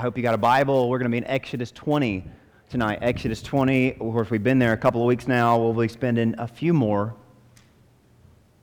hope you got a Bible. We're going to be in Exodus 20 tonight. Exodus 20, of course, we've been there a couple of weeks now. We'll be spending a few more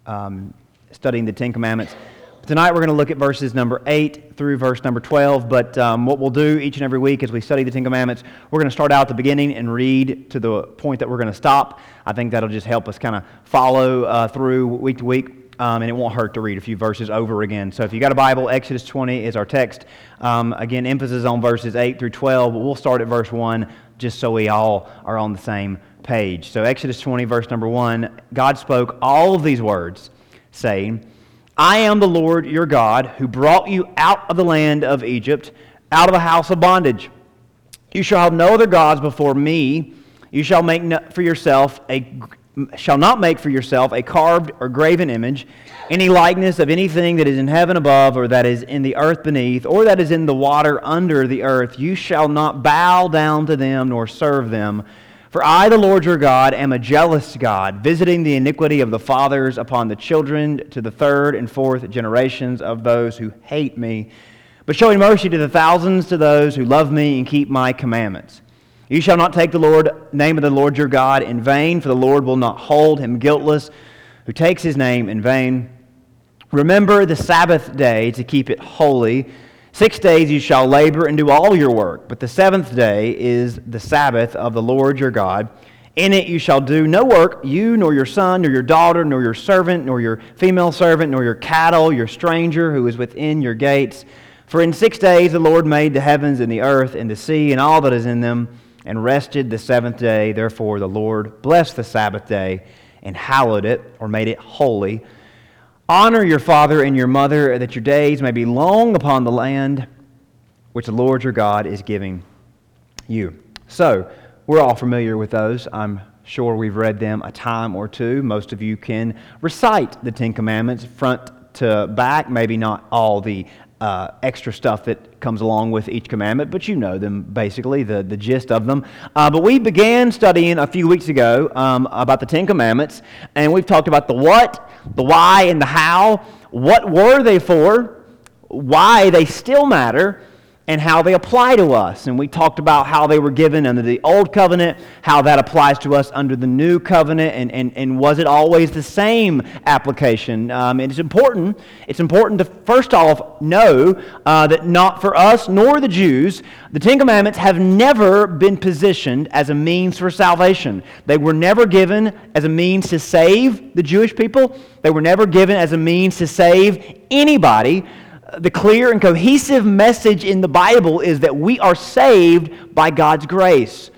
studying the Ten Commandments. But tonight we're going to look at verses number 8 through verse number 12. But what we'll do each and every week as we study the Ten Commandments, we're going to start out at the beginning and read to the point that we're going to stop. I think that'll just help us kind of follow through week to week. And it won't hurt to read a few verses over again. So if you got a Bible, Exodus 20 is our text. Again, emphasis on verses 8 through 12, but we'll start at verse 1 just so we all are on the same page. So Exodus 20, verse number 1, God spoke all of these words, saying, I am the Lord your God who brought you out of the land of Egypt, out of the house of bondage. You shall have no other gods before me. You shall make for yourself shall not make for yourself a carved or graven image, any likeness of anything that is in heaven above, or that is in the earth beneath, or that is in the water under the earth. You shall not bow down to them nor serve them. For I, the Lord your God, am a jealous God, visiting the iniquity of the fathers upon the children to the third and fourth generations of those who hate me, but showing mercy to the thousands to those who love me and keep my commandments. You shall not take the name of the Lord your God in vain, for the Lord will not hold him guiltless who takes his name in vain. Remember the Sabbath day to keep it holy. 6 days you shall labor and do all your work, but the seventh day is the Sabbath of the Lord your God. In it you shall do no work, you nor your son, nor your daughter, nor your servant, nor your female servant, nor your cattle, your stranger who is within your gates. For in 6 days the Lord made the heavens and the earth and the sea and all that is in them, and rested the seventh day. Therefore the Lord blessed the Sabbath day and hallowed it, or made it holy. Honor your father and your mother, that your days may be long upon the land which the Lord your God is giving you. So, we're all familiar with those. I'm sure we've read them a time or two. Most of you can recite the Ten Commandments front to back, maybe not all the extra stuff that comes along with each commandment, but you know them, basically, the gist of them. But we began studying a few weeks ago about the Ten Commandments, and we've talked about the what, the why, and the how, what were they for, why they still matter, and how they apply to us. And we talked about how they were given under the Old Covenant, how that applies to us under the New Covenant, and was it always the same application? And it's important to first off know that not for us nor the Jews, the Ten Commandments have never been positioned as a means for salvation. They were never given as a means to save the Jewish people. They were never given as a means to save anybody. The clear and cohesive message in the Bible is that we are saved by God's grace.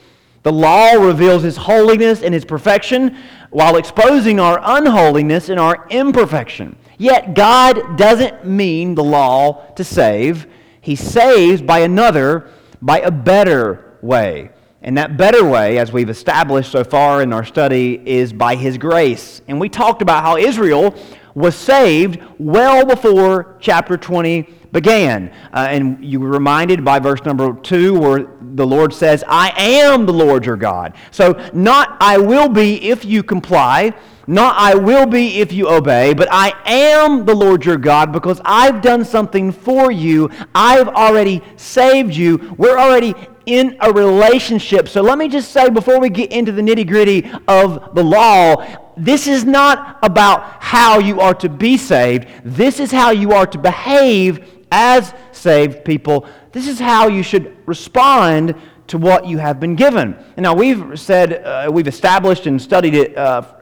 The law reveals His holiness and His perfection while exposing our unholiness and our imperfection. Yet God doesn't mean the law to save. He saves by another, by a better way. And that better way, as we've established so far in our study, is by His grace. And we talked about how Israel was saved well before chapter 20 began. And you were reminded by verse number 2 where the Lord says, I am the Lord your God. So not I will be if you comply, not I will be if you obey, but I am the Lord your God because I've done something for you. I've already saved you. We're already in a relationship. So let me just say before we get into the nitty-gritty of the law, this is not about how you are to be saved. This is how you are to behave as saved people. This is how you should respond to what you have been given. And now we've said, we've established and studied it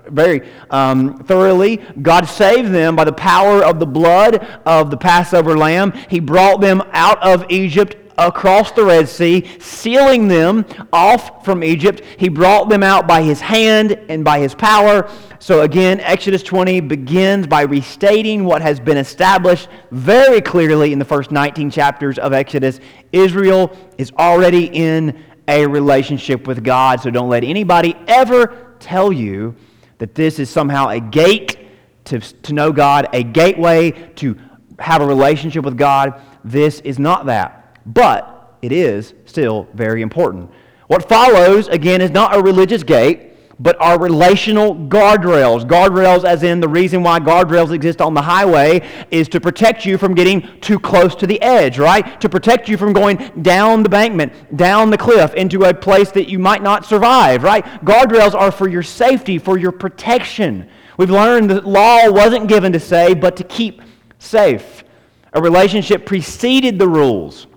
very thoroughly. God saved them by the power of the blood of the Passover lamb. He brought them out of Egypt across the Red Sea, sealing them off from Egypt. He brought them out by His hand and by His power. So again, Exodus 20 begins by restating what has been established very clearly in the first 19 chapters of Exodus. Israel is already in a relationship with God, so don't let anybody ever tell you that this is somehow a gate to know God, a gateway to have a relationship with God. This is not that. But it is still very important. What follows, again, is not a religious gate, but are relational guardrails. Guardrails as in the reason why guardrails exist on the highway is to protect you from getting too close to the edge, right? To protect you from going down the embankment, down the cliff, into a place that you might not survive, right? Guardrails are for your safety, for your protection. We've learned that law wasn't given to save, but to keep safe. A relationship preceded the rules,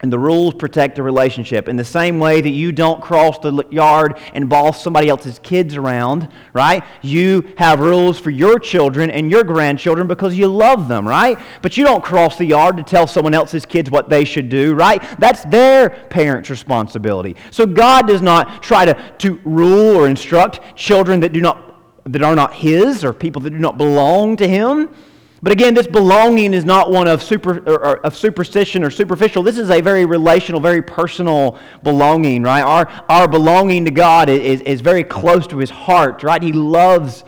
and the rules protect the relationship. In the same way that you don't cross the yard and boss somebody else's kids around, right? You have rules for your children and your grandchildren because you love them, right? But you don't cross the yard to tell someone else's kids what they should do, right? That's their parents' responsibility. So God does not try to rule or instruct children that are not His or people that do not belong to Him. But again, this belonging is not one of superstition or superficial. This is a very relational, very personal belonging, right? Our belonging to God is very close to His heart, right? He loves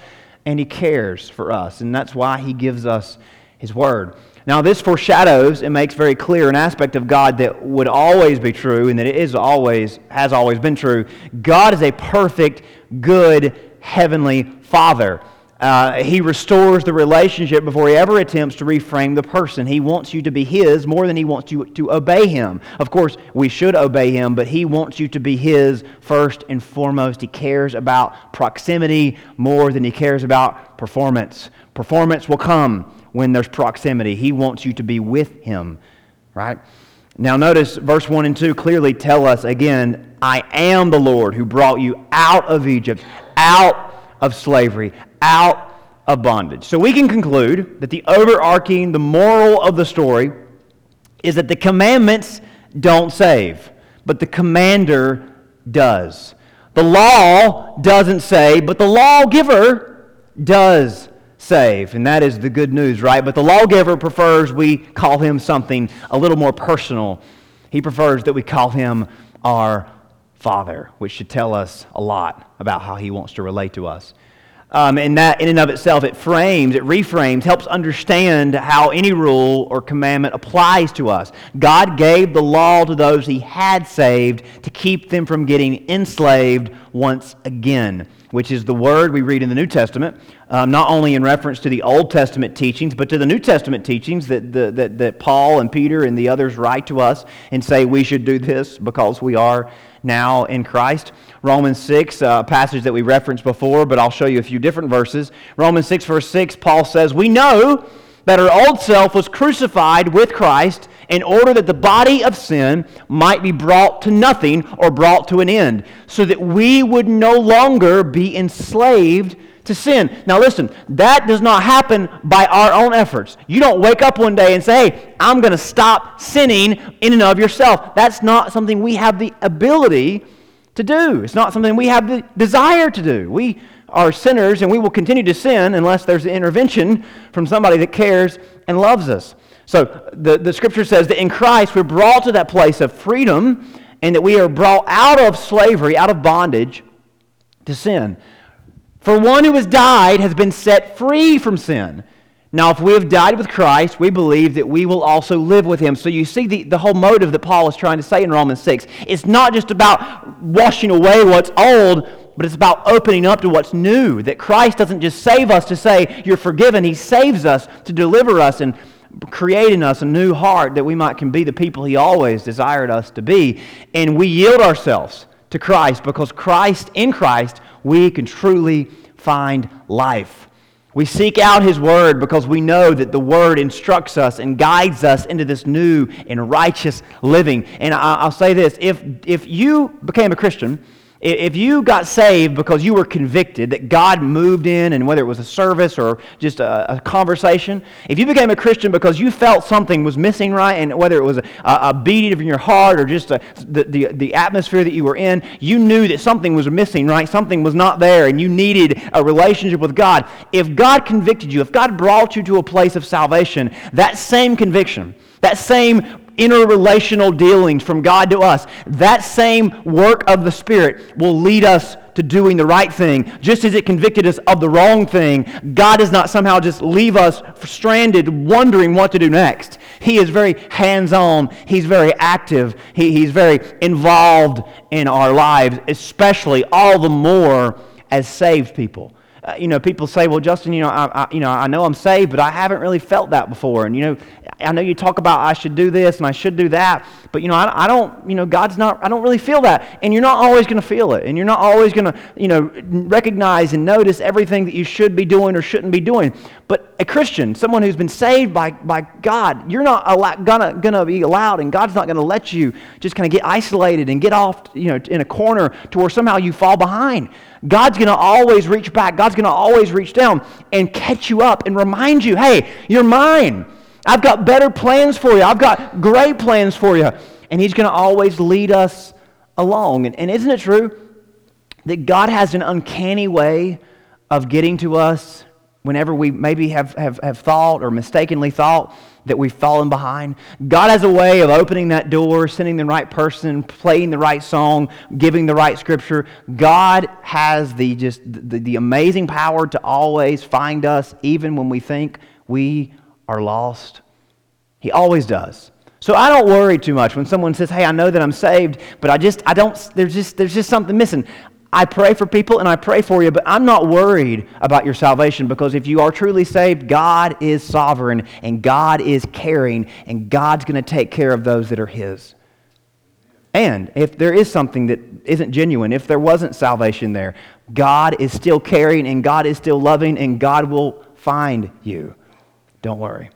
and He cares for us, and that's why He gives us His Word. Now, this foreshadows and makes very clear an aspect of God that would always be true and that it has always been true. God is a perfect, good, heavenly Father. He restores the relationship before He ever attempts to reframe the person. He wants you to be His more than He wants you to obey Him. Of course, we should obey Him, but He wants you to be His first and foremost. He cares about proximity more than He cares about performance. Performance will come when there's proximity. He wants you to be with Him, right? Now notice verse 1 and 2 clearly tell us again, I am the Lord who brought you out of Egypt, out of slavery, out of bondage. So we can conclude that the overarching, the moral of the story is that the commandments don't save, but the commander does. The law doesn't save, but the lawgiver does save. And that is the good news, right? But the lawgiver prefers we call him something a little more personal. He prefers that we call him our Father, which should tell us a lot about how he wants to relate to us. And that in and of itself, it reframes, helps understand how any rule or commandment applies to us. God gave the law to those He had saved to keep them from getting enslaved once again, which is the word we read in the New Testament, not only in reference to the Old Testament teachings, but to the New Testament teachings that Paul and Peter and the others write to us and say we should do this because we are now in Christ. Romans 6, a passage that we referenced before, but I'll show you a few different verses. Romans 6, verse 6, Paul says, we know that our old self was crucified with Christ in order that the body of sin might be brought to nothing or brought to an end, so that we would no longer be enslaved to sin. Now listen, that does not happen by our own efforts. You don't wake up one day and say, hey, I'm going to stop sinning in and of yourself. That's not something we have the ability to do. It's not something we have the desire to do. We are sinners and we will continue to sin unless there's an intervention from somebody that cares and loves us. So the Scripture says that in Christ we're brought to that place of freedom and that we are brought out of slavery, out of bondage to sin. For one who has died has been set free from sin. Now, if we have died with Christ, we believe that we will also live with Him. So you see the whole motive that Paul is trying to say in Romans 6. It's not just about washing away what's old, but it's about opening up to what's new. That Christ doesn't just save us to say, you're forgiven. He saves us to deliver us and create in us a new heart that we can be the people He always desired us to be. And we yield ourselves to Christ because in Christ, we can truly find life. We seek out His Word because we know that the Word instructs us and guides us into this new and righteous living. And I'll say this, if you became a Christian, if you got saved because you were convicted that God moved in, and whether it was a service or just a conversation, if you became a Christian because you felt something was missing, right, and whether it was a beating in your heart or just the atmosphere that you were in, you knew that something was missing, right, something was not there, and you needed a relationship with God. If God convicted you, if God brought you to a place of salvation, that same conviction, that same interrelational dealings from God to us, that same work of the Spirit will lead us to doing the right thing. Just as it convicted us of the wrong thing, God does not somehow just leave us stranded wondering what to do next. He is very hands-on. He's very active. He's very involved in our lives, especially all the more as saved people. People say, well, Justin, I know I'm saved, but I haven't really felt that before. And, I know you talk about I should do this and I should do that, but, I don't, I don't really feel that. And you're not always going to feel it. And you're not always going to, recognize and notice everything that you should be doing or shouldn't be doing. But a Christian, someone who's been saved by God, you're not going to be allowed, and God's not going to let you just kind of get isolated and get off, in a corner to where somehow you fall behind. God's going to always reach back. God's going to always reach down and catch you up and remind you, hey, you're mine. I've got better plans for you. I've got great plans for you. And he's going to always lead us along. And isn't it true that God has an uncanny way of getting to us whenever we maybe have thought or mistakenly thought that we've fallen behind? God has a way of opening that door, sending the right person, playing the right song, giving the right scripture. God has the amazing power to always find us, even when we think we are lost. He always does. So I don't worry too much when someone says, "Hey, I know that I'm saved, but there's just something missing." I pray for people and I pray for you, but I'm not worried about your salvation, because if you are truly saved, God is sovereign and God is caring, and God's going to take care of those that are His. And if there is something that isn't genuine, if there wasn't salvation there, God is still caring and God is still loving, and God will find you. Don't worry.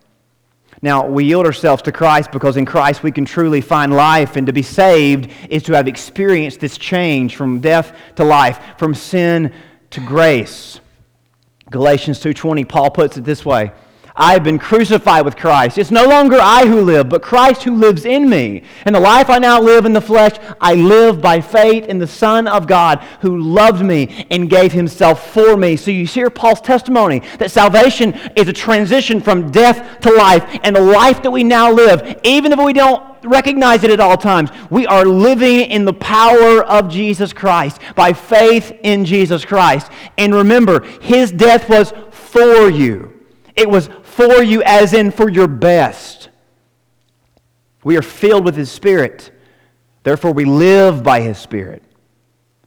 Now, we yield ourselves to Christ because in Christ we can truly find life, and to be saved is to have experienced this change from death to life, from sin to grace. Galatians 2:20, Paul puts it this way: I have been crucified with Christ. It's no longer I who live, but Christ who lives in me. And the life I now live in the flesh, I live by faith in the Son of God who loved me and gave himself for me. So you hear Paul's testimony that salvation is a transition from death to life. And the life that we now live, even if we don't recognize it at all times, we are living in the power of Jesus Christ, by faith in Jesus Christ. And remember, his death was for you. It was for you, as in for your best. We are filled with His Spirit. Therefore, we live by His Spirit.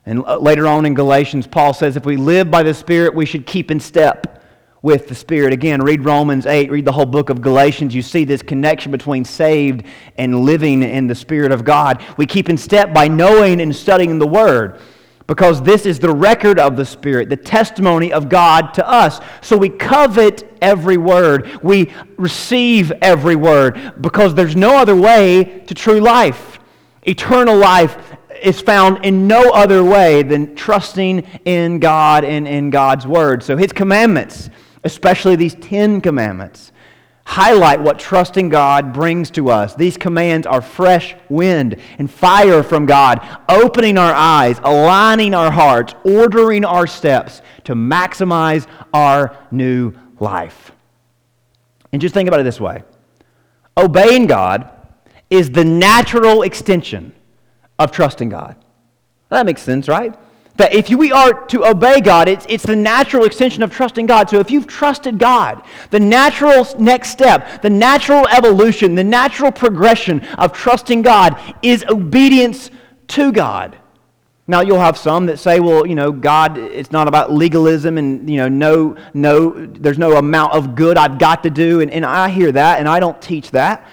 And later on in Galatians, Paul says if we live by the Spirit, we should keep in step with the Spirit. Again, read Romans 8, read the whole book of Galatians. You see this connection between saved and living in the Spirit of God. We keep in step by knowing and studying the Word, because this is the record of the Spirit, the testimony of God to us. So we covet every word. We receive every word, because there's no other way to true life. Eternal life is found in no other way than trusting in God and in God's Word. So His commandments, especially these 10 commandments, highlight what trusting God brings to us. These commands are fresh wind and fire from God, opening our eyes, aligning our hearts, ordering our steps to maximize our new life. And just think about it this way: obeying God is the natural extension of trusting God. That makes sense, right? That if we are to obey God, it's the natural extension of trusting God. So if you've trusted God, the natural next step, the natural evolution, the natural progression of trusting God is obedience to God. Now, you'll have some that say, well, God, it's not about legalism, and, there's no amount of good I've got to do. And I hear that, and I don't teach that.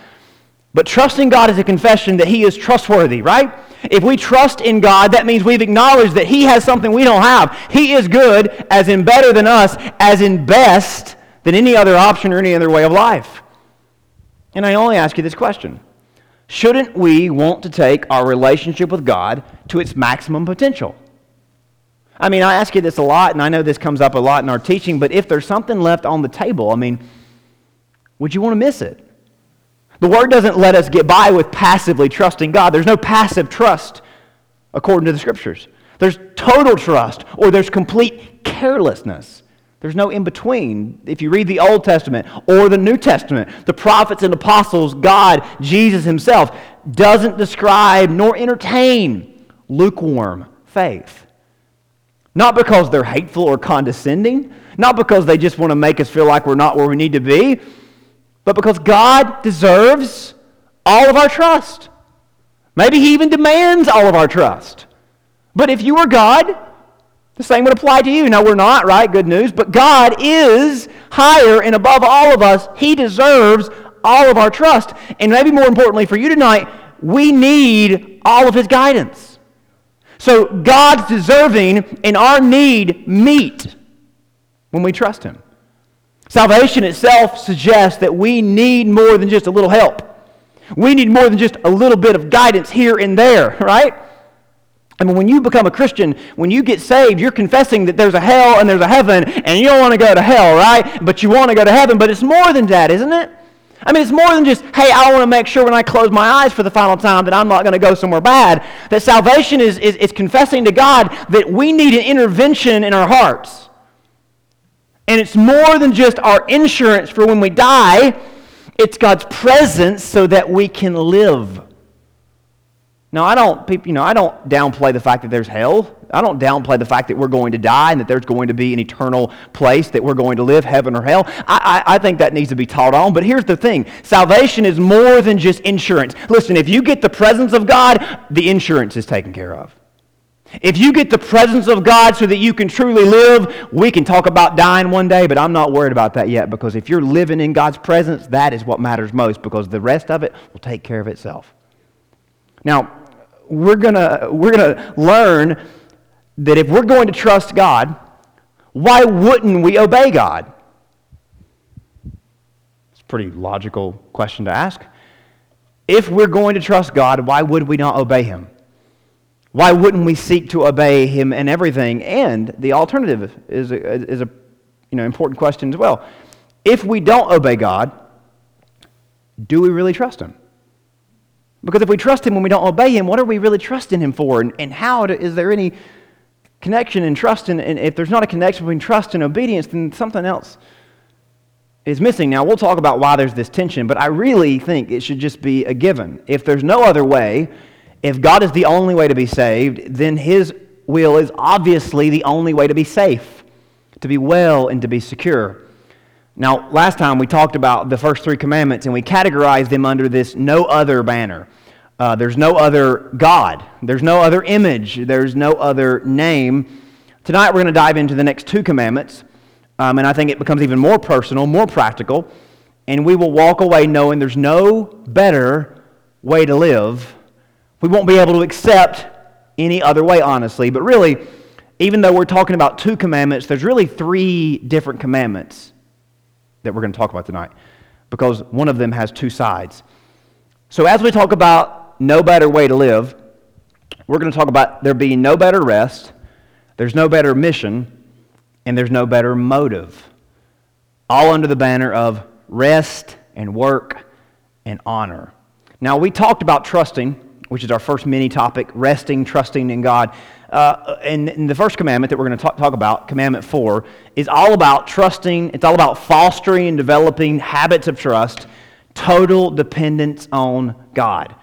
But trusting God is a confession that He is trustworthy, right? If we trust in God, that means we've acknowledged that He has something we don't have. He is good, as in better than us, as in best than any other option or any other way of life. And I only ask you this question: shouldn't we want to take our relationship with God to its maximum potential? I mean, I ask you this a lot, and I know this comes up a lot in our teaching, but if there's something left on the table, would you want to miss it? The Word doesn't let us get by with passively trusting God. There's no passive trust according to the Scriptures. There's total trust, or there's complete carelessness. There's no in-between. If you read the Old Testament or the New Testament, the prophets and apostles, God, Jesus Himself, doesn't describe nor entertain lukewarm faith. Not because they're hateful or condescending, not because they just want to make us feel like we're not where we need to be, but because God deserves all of our trust. Maybe He even demands all of our trust. But if you were God, The same would apply to you. No, we're not, right? Good news. But God is higher and above all of us. He deserves all of our trust. And maybe more importantly for you tonight, we need all of His guidance. So God's deserving and our need meet when we trust Him. Salvation itself suggests that we need more than just a little help. We need more than just a little bit of guidance here and there, right? I mean, when you become a Christian, when you get saved, you're confessing that there's a hell and there's a heaven, and you don't want to go to hell, right? But you want to go to heaven. But it's more than that, isn't it? I mean, it's more than just, hey, I want to make sure when I close my eyes for the final time that I'm not going to go somewhere bad. That salvation is confessing to God that we need an intervention in our hearts. And it's more than just our insurance for when we die. It's God's presence so that we can live. Now, I don't downplay the fact that there's hell. I don't downplay the fact that we're going to die and that there's going to be an eternal place that we're going to live, heaven or hell. I think that needs to be taught on. But here's the thing. Salvation is more than just insurance. Listen, if you get the presence of God, the insurance is taken care of. If you get the presence of God so that you can truly live, we can talk about dying one day, but I'm not worried about that yet, because if you're living in God's presence, that is what matters most, because the rest of it will take care of itself. Now, we're gonna learn that if we're going to trust God, why wouldn't we obey God? It's a pretty logical question to ask. If we're going to trust God, why would we not obey Him? Why wouldn't we seek to obey Him in everything? And the alternative is a important question as well. If we don't obey God, do we really trust Him? Because if we trust Him when we don't obey Him, what are we really trusting Him for? And is there any connection in trust? And if there's not a connection between trust and obedience, then something else is missing. Now, we'll talk about why there's this tension, but I really think it should just be a given. If there's no other way, if God is the only way to be saved, then His will is obviously the only way to be safe, to be well, and to be secure. Now, last time we talked about the first three commandments, and we categorized them under this no other banner. There's no other God. There's no other image. There's no other name. Tonight we're going to dive into the next two commandments, and I think it becomes even more personal, more practical, and we will walk away knowing there's no better way to live. We won't be able to accept any other way, honestly. But really, even though we're talking about two commandments, there's really three different commandments that we're going to talk about tonight, because one of them has two sides. So as we talk about no better way to live, we're going to talk about there being no better rest, there's no better mission, and there's no better motive. All under the banner of rest and work and honor. Now, we talked about trusting, which is our first mini-topic, resting, trusting in God. And the first commandment that we're going to talk about, commandment 4, is all about trusting. It's all about fostering and developing habits of trust, total dependence on God.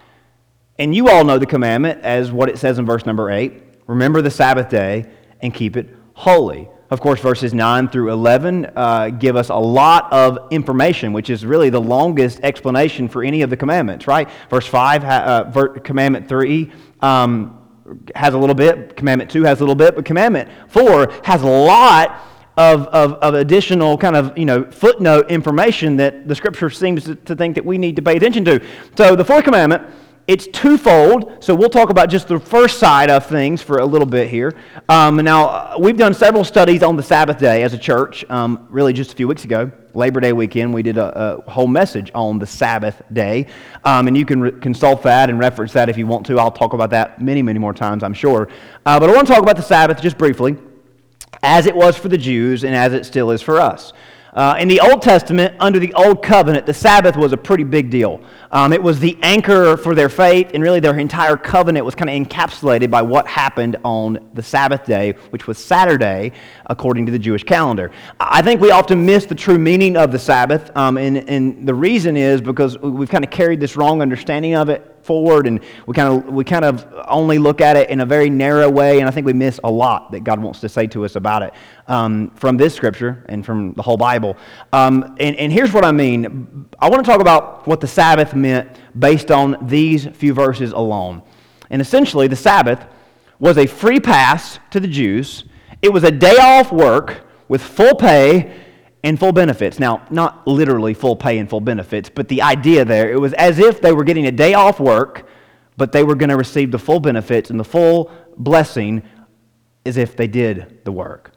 And you all know the commandment as what it says in verse number 8, remember the Sabbath day and keep it holy. Of course, verses 9 through 11 give us a lot of information, which is really the longest explanation for any of the commandments, right? Verse 5, commandment 3 has a little bit, commandment 2 has a little bit, but commandment 4 has a lot of additional kind of footnote information that the Scripture seems to think that we need to pay attention to. So the fourth commandment, it's twofold, so we'll talk about just the first side of things for a little bit here. Now, we've done several studies on the Sabbath day as a church, really just a few weeks ago. Labor Day weekend, we did a whole message on the Sabbath day, and you can consult that and reference that if you want to. I'll talk about that many, many more times, I'm sure. But I want to talk about the Sabbath just briefly, as it was for the Jews and as it still is for us. In the Old Testament, under the Old Covenant, the Sabbath was a pretty big deal. It was the anchor for their faith, and really their entire covenant was kind of encapsulated by what happened on the Sabbath day, which was Saturday, according to the Jewish calendar. I think we often miss the true meaning of the Sabbath, and the reason is because we've kind of carried this wrong understanding of it forward, and we kind of only look at it in a very narrow way, and I think we miss a lot that God wants to say to us about it from this Scripture and from the whole Bible. And here's what I mean. I want to talk about what the Sabbath meant based on these few verses alone. And essentially, the Sabbath was a free pass to the Jews It was a day off work with full pay and full benefits. Now, not literally full pay and full benefits, but the idea there, it was as if they were getting a day off work, but they were going to receive the full benefits and the full blessing as if they did the work.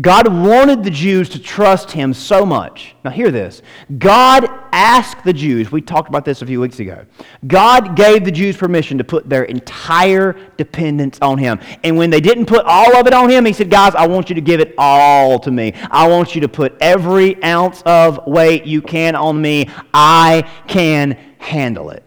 God wanted the Jews to trust him so much. Now hear this. God asked the Jews, we talked about this a few weeks ago. God gave the Jews permission to put their entire dependence on him. And when they didn't put all of it on him, he said, guys, I want you to give it all to me. I want you to put every ounce of weight you can on me. I can handle it.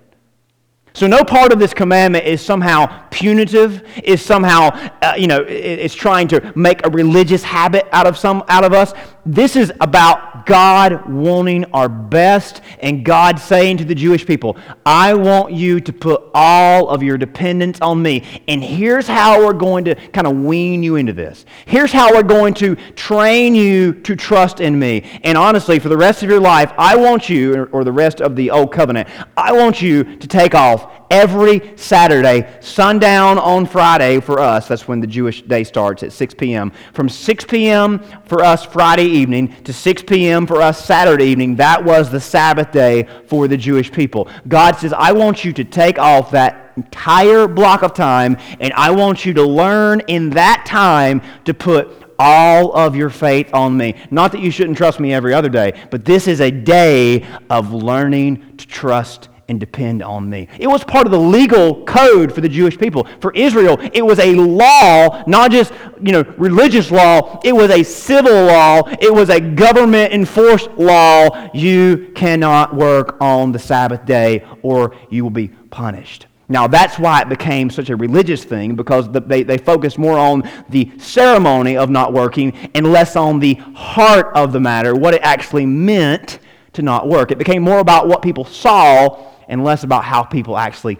So no part of this commandment is somehow punitive, is somehow, it's trying to make a religious habit out of us. This is about God wanting our best and God saying to the Jewish people, I want you to put all of your dependence on me. And here's how we're going to kind of wean you into this. Here's how we're going to train you to trust in me. And honestly, for the rest of your life, I want you, or the rest of the Old Covenant, I want you to take off every Saturday, sundown on Friday for us. That's when the Jewish day starts at 6 p.m. From 6 p.m. for us Friday evening to 6 p.m. for us Saturday evening, that was the Sabbath day for the Jewish people. God says, I want you to take off that entire block of time, and I want you to learn in that time to put all of your faith on me. Not that you shouldn't trust me every other day, but this is a day of learning to trust and depend on me. It was part of the legal code for the Jewish people. For Israel, it was a law, not just, religious law. It was a civil law. It was a government-enforced law. You cannot work on the Sabbath day or you will be punished. Now, that's why it became such a religious thing, because they focused more on the ceremony of not working and less on the heart of the matter, what it actually meant to not work. It became more about what people saw and less about how people actually,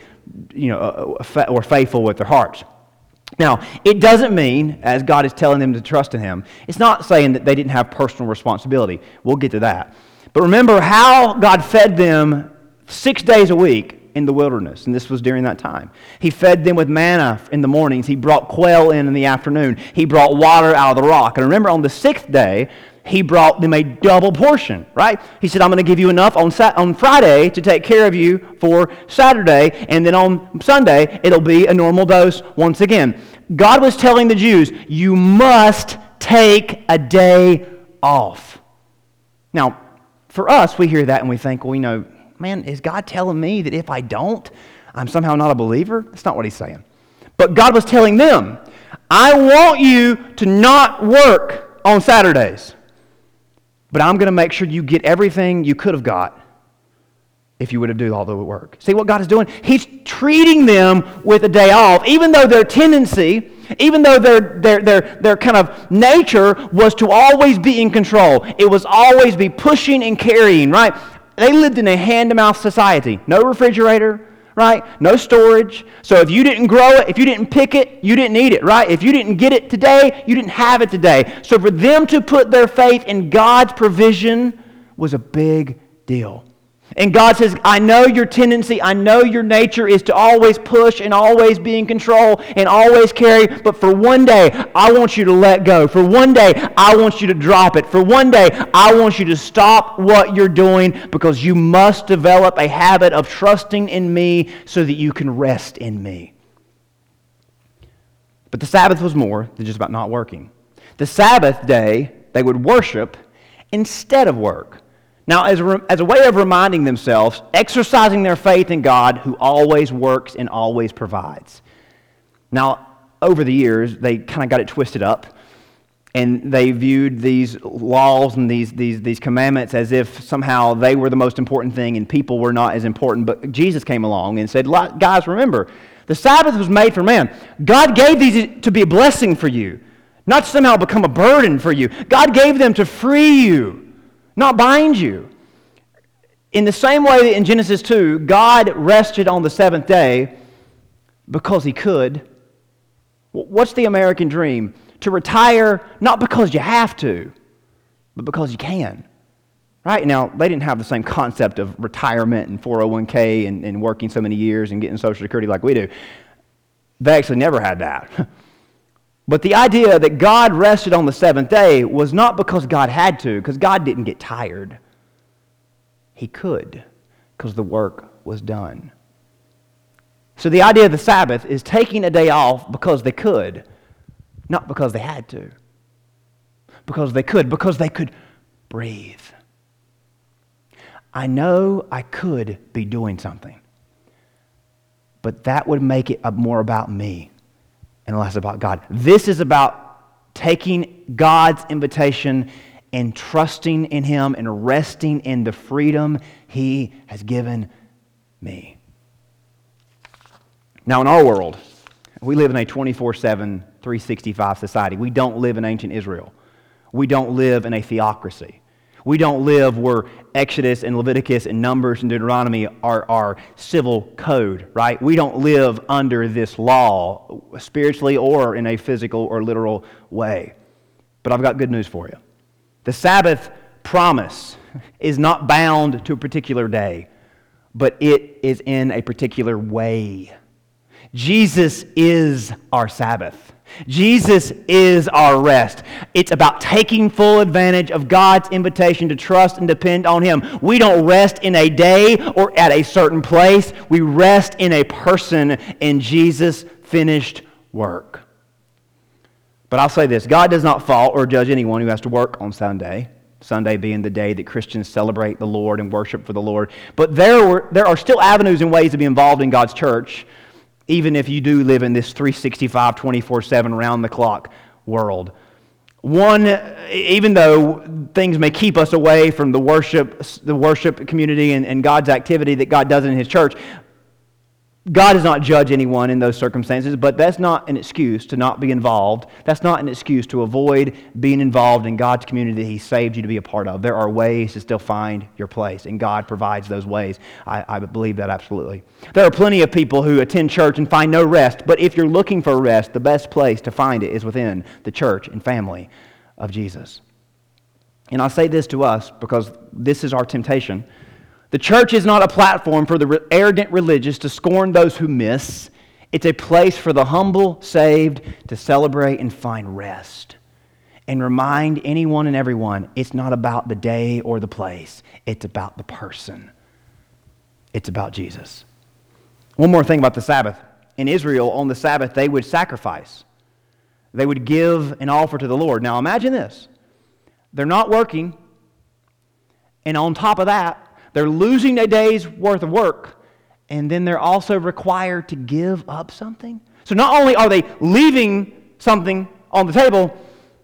were faithful with their hearts. Now, it doesn't mean, as God is telling them to trust in him, it's not saying that they didn't have personal responsibility. We'll get to that. But remember how God fed them 6 days a week in the wilderness, and this was during that time. He fed them with manna in the mornings. He brought quail in the afternoon. He brought water out of the rock. And remember, on the sixth day, he brought them a double portion, right? He said, I'm going to give you enough on Friday to take care of you for Saturday, and then on Sunday, it'll be a normal dose once again. God was telling the Jews, you must take a day off. Now, for us, we hear that and we think, man, is God telling me that if I don't, I'm somehow not a believer? That's not what he's saying. But God was telling them, I want you to not work on Saturdays. But I'm going to make sure you get everything you could have got if you would have done all the work. See what God is doing? He's treating them with a day off, even though their tendency, even though their kind of nature was to always be in control. It was always be pushing and carrying, right? They lived in a hand-to-mouth society. No refrigerator, right? No storage. So if you didn't grow it, if you didn't pick it, you didn't eat it, right? If you didn't get it today, you didn't have it today. So for them to put their faith in God's provision was a big deal. And God says, I know your tendency, I know your nature is to always push and always be in control and always carry, but for one day, I want you to let go. For one day, I want you to drop it. For one day, I want you to stop what you're doing, because you must develop a habit of trusting in me so that you can rest in me. But the Sabbath was more than just about not working. The Sabbath day, they would worship instead of work. Now, as a way of reminding themselves, exercising their faith in God who always works and always provides. Now, over the years, they kind of got it twisted up, and they viewed these laws and these commandments as if somehow they were the most important thing and people were not as important. But Jesus came along and said, guys, remember, the Sabbath was made for man. God gave these to be a blessing for you, not somehow become a burden for you. God gave them to free you, not bind you. In the same way that in Genesis 2, God rested on the seventh day because he could. What's the American dream? To retire not because you have to, but because you can. Right? Now, they didn't have the same concept of retirement and 401k and working so many years and getting Social Security like we do. They actually never had that. But the idea that God rested on the seventh day was not because God had to, because God didn't get tired. He could, because the work was done. So the idea of the Sabbath is taking a day off because they could, not because they had to. Because they could breathe. I know I could be doing something, but that would make it more about me and less about God. This is about taking God's invitation and trusting in Him and resting in the freedom He has given me. Now, in our world, we live in a 24/7, 365 society. We don't live in ancient Israel. We don't live in a theocracy. We don't live where Exodus and Leviticus and Numbers and Deuteronomy are our civil code, right? We don't live under this law spiritually or in a physical or literal way. But I've got good news for you. The Sabbath promise is not bound to a particular day, but it is in a particular way. Jesus is our Sabbath. Jesus is our rest. It's about taking full advantage of God's invitation to trust and depend on Him. We don't rest in a day or at a certain place. We rest in a person, in Jesus' finished work. But I'll say this, God does not fault or judge anyone who has to work on Sunday, Sunday being the day that Christians celebrate the Lord and worship for the Lord. But there are still avenues and ways to be involved in God's church, even if you do live in this 365, 24/7, round-the-clock world. Even though things may keep us away from the worship community and God's activity that God does in His church, God does not judge anyone in those circumstances, but that's not an excuse to not be involved. That's not an excuse to avoid being involved in God's community that He saved you to be a part of. There are ways to still find your place, and God provides those ways. I believe that absolutely. There are plenty of people who attend church and find no rest, but if you're looking for rest, the best place to find it is within the church and family of Jesus. And I say this to us because this is our temptation. The church is not a platform for the arrogant religious to scorn those who miss. It's a place for the humble saved to celebrate and find rest. And remind anyone and everyone, it's not about the day or the place. It's about the person. It's about Jesus. One more thing about the Sabbath. In Israel, on the Sabbath, they would sacrifice. They would give an offer to the Lord. Now imagine this. They're not working. And on top of that, they're losing a day's worth of work, and then they're also required to give up something. So not only are they leaving something on the table,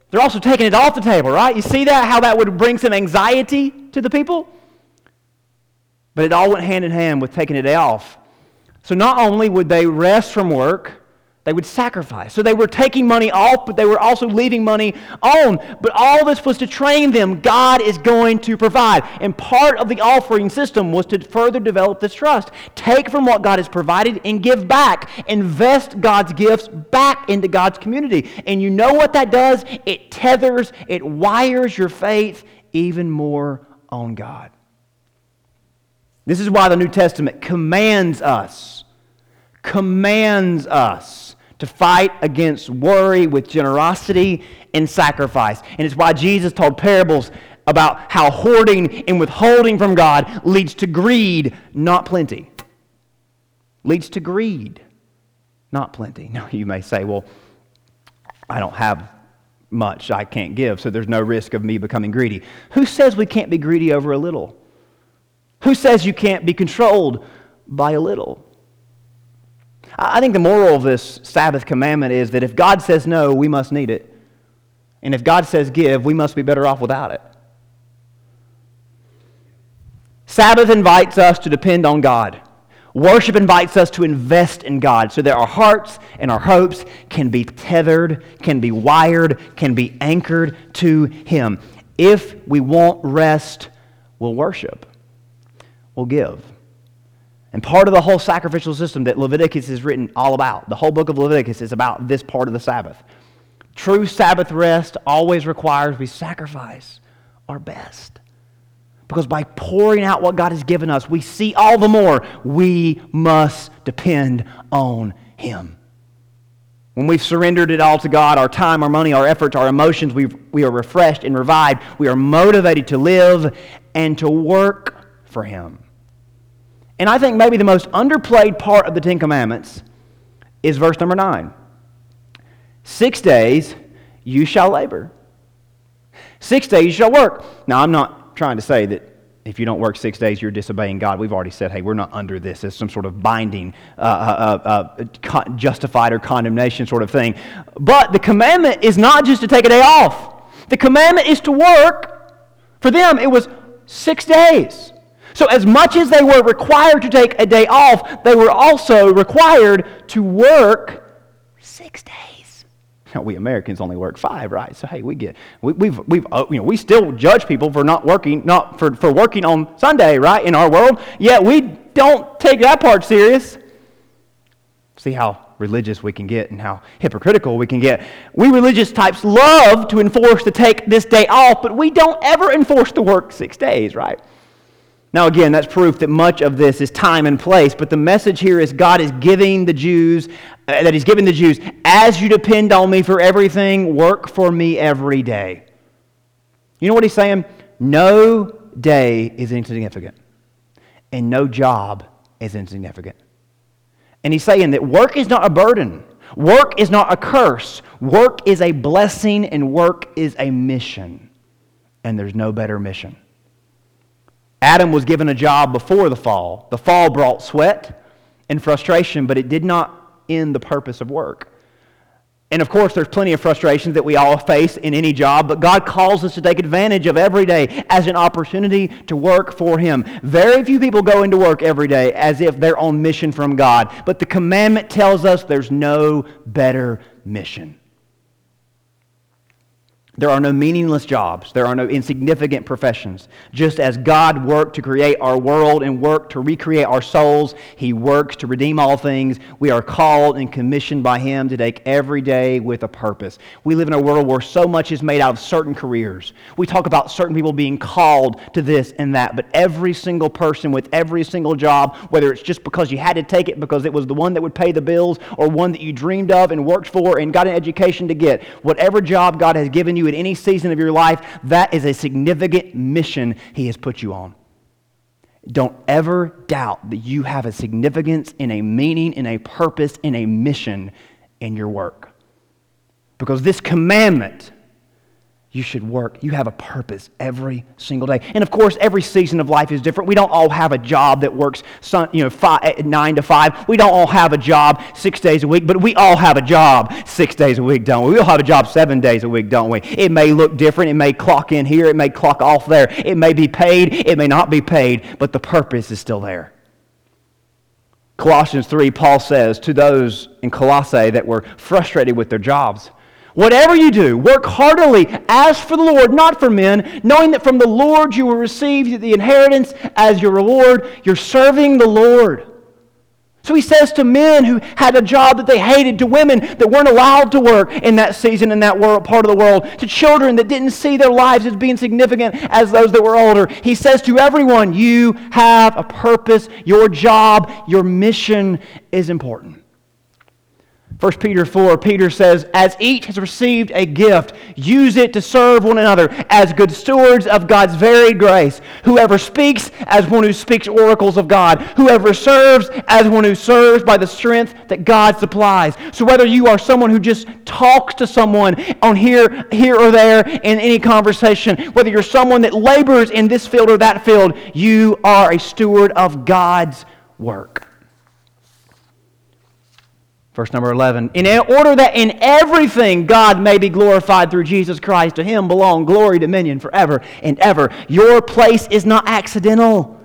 they're also taking it off the table, right? You see that, how that would bring some anxiety to the people? But it all went hand in hand with taking a day off. So not only would they rest from work, they would sacrifice. So they were taking money off, but they were also leaving money on. But all this was to train them. God is going to provide. And part of the offering system was to further develop this trust. Take from what God has provided and give back. Invest God's gifts back into God's community. And you know what that does? It tethers, it wires your faith even more on God. This is why the New Testament commands us to fight against worry with generosity and sacrifice. And it's why Jesus told parables about how hoarding and withholding from God leads to greed, not plenty. Leads to greed, not plenty. Now, you may say, well, I don't have much I can't give, so there's no risk of me becoming greedy. Who says we can't be greedy over a little? Who says you can't be controlled by a little? I think the moral of this Sabbath commandment is that if God says no, we must need it. And if God says give, we must be better off without it. Sabbath invites us to depend on God. Worship invites us to invest in God so that our hearts and our hopes can be tethered, can be wired, can be anchored to Him. If we want rest, we'll worship. We'll give. And part of the whole sacrificial system that Leviticus is written all about, the whole book of Leviticus is about this part of the Sabbath. True Sabbath rest always requires we sacrifice our best. Because by pouring out what God has given us, we see all the more we must depend on Him. When we've surrendered it all to God, our time, our money, our efforts, our emotions, we are refreshed and revived. We are motivated to live and to work for Him. And I think maybe the most underplayed part of the Ten Commandments is verse number 9. 6 days you shall labor. 6 days you shall work. Now, I'm not trying to say that if you don't work 6 days, you're disobeying God. We've already said, hey, we're not under this as some sort of binding, justified or condemnation sort of thing. But the commandment is not just to take a day off. The commandment is to work. For them, it was 6 days. So as much as they were required to take a day off, they were also required to work 6 days. Now, we Americans only work 5, right? So hey, we still judge people for not working working on Sunday, right? In our world, yet we don't take that part serious. See how religious we can get and how hypocritical we can get. We religious types love to enforce to take this day off, but we don't ever enforce to work 6 days, right? Now again, that's proof that much of this is time and place, but the message here is God is giving the Jews, as you depend on me for everything, work for me every day. You know what he's saying? No day is insignificant, and no job is insignificant. And he's saying that work is not a burden, work is not a curse, work is a blessing, and work is a mission, and there's no better mission. Adam was given a job before the fall. The fall brought sweat and frustration, but it did not end the purpose of work. And of course, there's plenty of frustrations that we all face in any job, but God calls us to take advantage of every day as an opportunity to work for Him. Very few people go into work every day as if they're on mission from God, but the commandment tells us there's no better mission. There are no meaningless jobs. There are no insignificant professions. Just as God worked to create our world and worked to recreate our souls, He works to redeem all things. We are called and commissioned by Him to take every day with a purpose. We live in a world where so much is made out of certain careers. We talk about certain people being called to this and that, but every single person with every single job, whether it's just because you had to take it because it was the one that would pay the bills or one that you dreamed of and worked for and got an education to get, whatever job God has given you at any season of your life, that is a significant mission He has put you on. Don't ever doubt that you have a significance and a meaning and a purpose and a mission in your work. Because this commandment, you should work. You have a purpose every single day. And of course, every season of life is different. We don't all have a job that works 9 to 5. We don't all have a job 6 days a week, but we all have a job 6 days a week, don't we? We all have a job 7 days a week, don't we? It may look different. It may clock in here. It may clock off there. It may be paid. It may not be paid, but the purpose is still there. Colossians 3, Paul says to those in Colossae that were frustrated with their jobs, whatever you do, work heartily as for the Lord, not for men, knowing that from the Lord you will receive the inheritance as your reward. You're serving the Lord. So he says to men who had a job that they hated, to women that weren't allowed to work in that season, in that world, part of the world, to children that didn't see their lives as being significant as those that were older. He says to everyone, you have a purpose. Your job, your mission is important. 1 Peter 4, Peter says, as each has received a gift, use it to serve one another as good stewards of God's varied grace. Whoever speaks, as one who speaks oracles of God. Whoever serves, as one who serves by the strength that God supplies. So whether you are someone who just talks to someone on here or there in any conversation, whether you're someone that labors in this field or that field, you are a steward of God's work. Verse number 11, in order that in everything God may be glorified through Jesus Christ, to Him belong glory, dominion forever and ever. Your place is not accidental.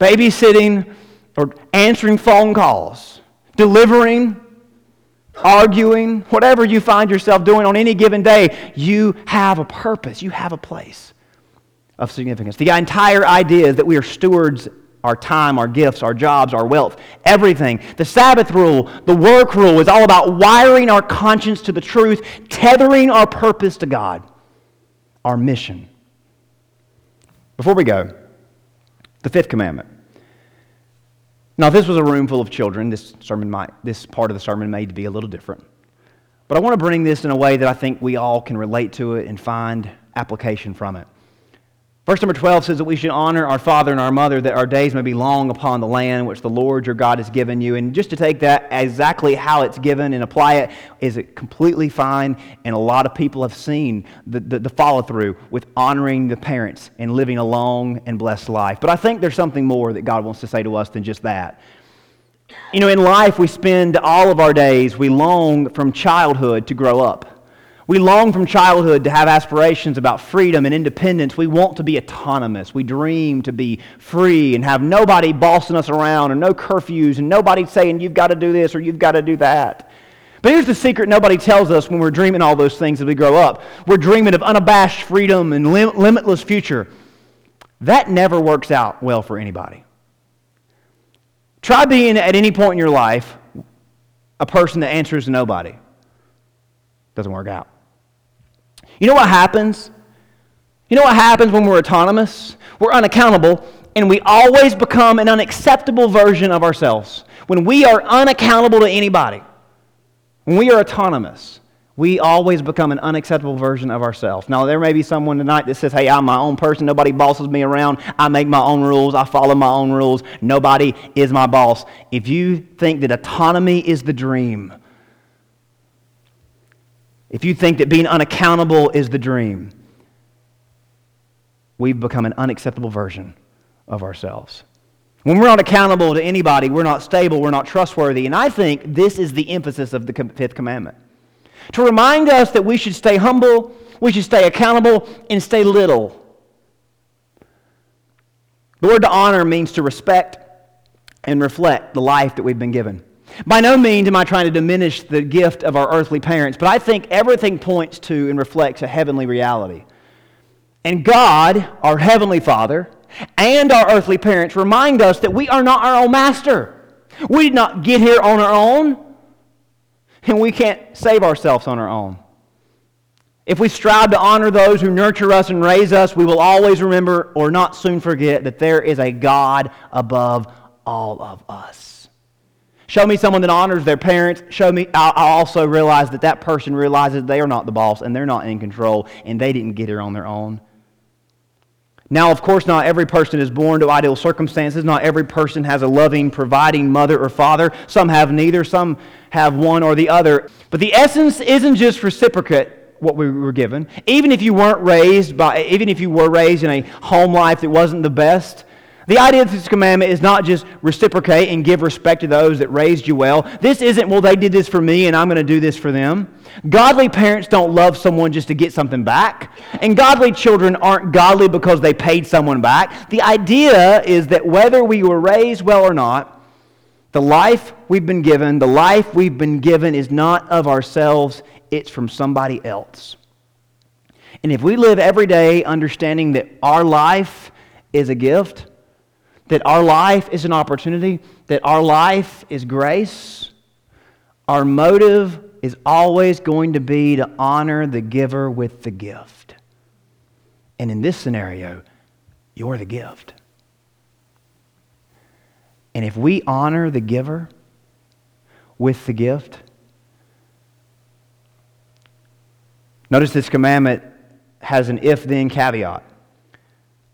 Babysitting or answering phone calls, delivering, arguing, whatever you find yourself doing on any given day, you have a purpose, you have a place of significance. The entire idea is that we are stewards of our time, our gifts, our jobs, our wealth, everything. The Sabbath rule, the work rule is all about wiring our conscience to the truth, tethering our purpose to God, our mission. Before we go, the fifth commandment. Now, this was a room full of children. This part of the sermon may be a little different. But I want to bring this in a way that I think we all can relate to it and find application from it. Verse number 12 says that we should honor our father and our mother, that our days may be long upon the land which the Lord your God has given you. And just to take that exactly how it's given and apply it is completely fine. And a lot of people have seen the follow-through with honoring the parents and living a long and blessed life. But I think there's something more that God wants to say to us than just that. You know, in life we spend all of our days, we long from childhood to grow up. We long from childhood to have aspirations about freedom and independence. We want to be autonomous. We dream to be free and have nobody bossing us around and no curfews and nobody saying you've got to do this or you've got to do that. But here's the secret nobody tells us when we're dreaming all those things as we grow up. We're dreaming of unabashed freedom and limitless future. That never works out well for anybody. Try being at any point in your life a person that answers to nobody. Doesn't work out. You know what happens? You know what happens when we're autonomous? We're unaccountable, and we always become an unacceptable version of ourselves. When we are unaccountable to anybody, when we are autonomous, we always become an unacceptable version of ourselves. Now, there may be someone tonight that says, hey, I'm my own person. Nobody bosses me around. I make my own rules. I follow my own rules. Nobody is my boss. If you think that autonomy is the dream, if you think that being unaccountable is the dream, we've become an unacceptable version of ourselves. When we're not accountable to anybody, we're not stable, we're not trustworthy. And I think this is the emphasis of the fifth commandment. To remind us that we should stay humble, we should stay accountable, and stay little. The word to honor means to respect and reflect the life that we've been given. By no means am I trying to diminish the gift of our earthly parents, but I think everything points to and reflects a heavenly reality. And God, our Heavenly Father, and our earthly parents remind us that we are not our own master. We did not get here on our own, and we can't save ourselves on our own. If we strive to honor those who nurture us and raise us, we will always remember or not soon forget that there is a God above all of us. Show me someone that honors their parents. I also realize that person realizes they are not the boss and they're not in control and they didn't get here on their own. Now, of course, not every person is born to ideal circumstances. Not every person has a loving, providing mother or father. Some have neither. Some have one or the other. But the essence isn't just reciprocate what we were given. Even if you were raised in a home life that wasn't the best, the idea of this commandment is not just reciprocate and give respect to those that raised you well. This isn't, well, they did this for me and I'm going to do this for them. Godly parents don't love someone just to get something back. And godly children aren't godly because they paid someone back. The idea is that whether we were raised well or not, the life we've been given is not of ourselves, it's from somebody else. And if we live every day understanding that our life is a gift, that our life is an opportunity, that our life is grace, our motive is always going to be to honor the giver with the gift. And in this scenario, you're the gift. And if we honor the giver with the gift, notice this commandment has an if-then caveat.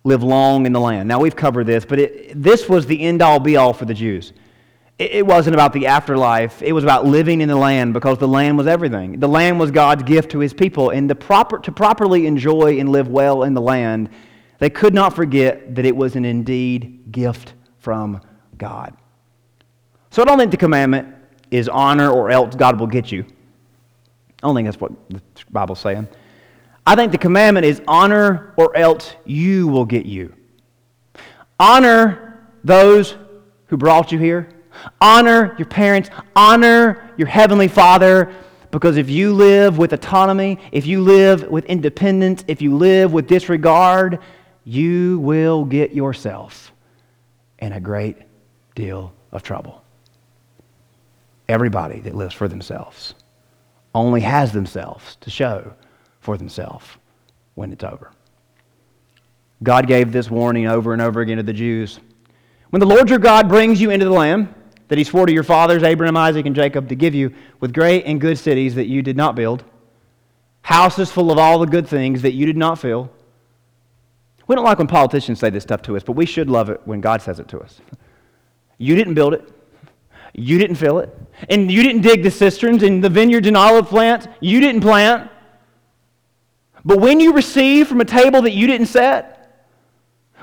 Live long in the land. Now, we've covered this, but this was the end-all, be-all for the Jews. It wasn't about the afterlife. It was about living in the land because the land was everything. The land was God's gift to his people, and to properly enjoy and live well in the land, they could not forget that it was an indeed gift from God. So I don't think the commandment is honor or else God will get you. I don't think that's what the Bible's saying. I think the commandment is honor or else you will get you. Honor those who brought you here. Honor your parents. Honor your Heavenly Father. Because if you live with autonomy, if you live with independence, if you live with disregard, you will get yourself in a great deal of trouble. Everybody that lives for themselves only has themselves to show for themselves when it's over. God gave this warning over and over again to the Jews. When the Lord your God brings you into the land that he swore to your fathers, Abraham, Isaac, and Jacob, to give you, with great and good cities that you did not build, houses full of all the good things that you did not fill. We don't like when politicians say this stuff to us, but we should love it when God says it to us. You didn't build it. You didn't fill it. And you didn't dig the cisterns and the vineyards and olive plants. You didn't plant. But when you receive from a table that you didn't set,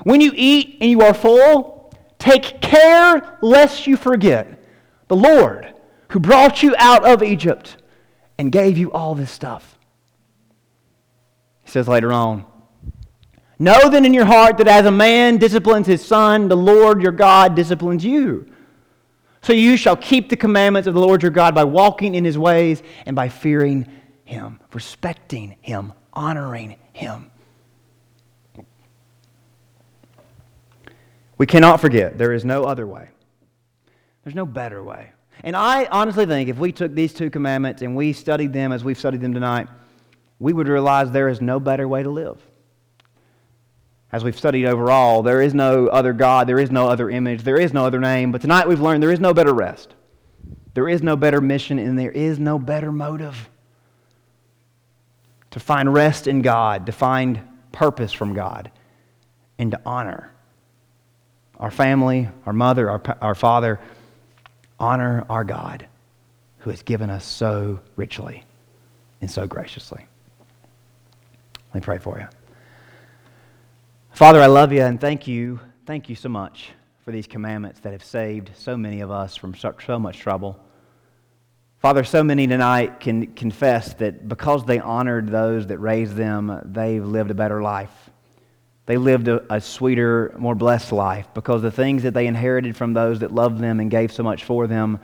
when you eat and you are full, take care lest you forget the Lord who brought you out of Egypt and gave you all this stuff. He says later on, know then in your heart that as a man disciplines his son, the Lord your God disciplines you. So you shall keep the commandments of the Lord your God by walking in his ways and by fearing him, respecting him, honoring him. We cannot forget there is no other way. There's no better way. And I honestly think if we took these two commandments and we studied them as we've studied them tonight, we would realize there is no better way to live. As we've studied overall, there is no other God, there is no other image, there is no other name. But tonight we've learned there is no better rest. There is no better mission, and there is no better motive. To find rest in God, to find purpose from God, and to honor our family, our mother, our father, honor our God who has given us so richly and so graciously. Let me pray for you. Father, I love you and thank you. Thank you so much for these commandments that have saved so many of us from so much trouble. Father, so many tonight can confess that because they honored those that raised them, they've lived a better life. They lived a sweeter, more blessed life because the things that they inherited from those that loved them and gave so much for them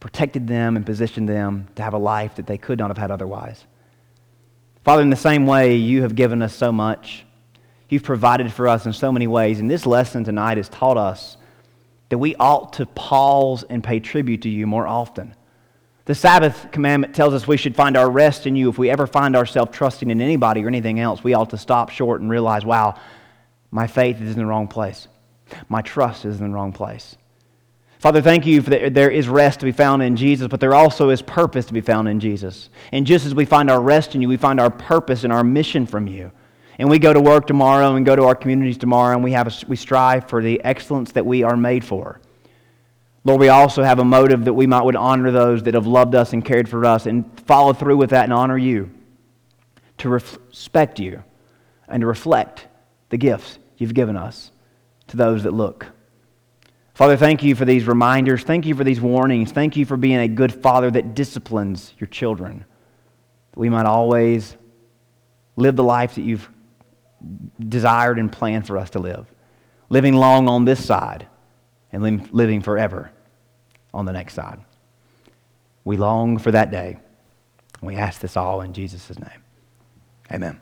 protected them and positioned them to have a life that they could not have had otherwise. Father, in the same way, you have given us so much. You've provided for us in so many ways, and this lesson tonight has taught us that we ought to pause and pay tribute to you more often. The Sabbath commandment tells us we should find our rest in you. If we ever find ourselves trusting in anybody or anything else, we ought to stop short and realize, wow, my faith is in the wrong place. My trust is in the wrong place. Father, thank you for that there is rest to be found in Jesus, but there also is purpose to be found in Jesus. And just as we find our rest in you, we find our purpose and our mission from you. And we go to work tomorrow and go to our communities tomorrow, and we strive for the excellence that we are made for. Lord, we also have a motive that we would honor those that have loved us and cared for us and follow through with that and honor you, to respect you and to reflect the gifts you've given us to those that look. Father, thank you for these reminders. Thank you for these warnings. Thank you for being a good father that disciplines your children, that we might always live the life that you've desired and planned for us to live, living long on this side and living forever on the next side. We long for that day. We ask this all in Jesus' name. Amen.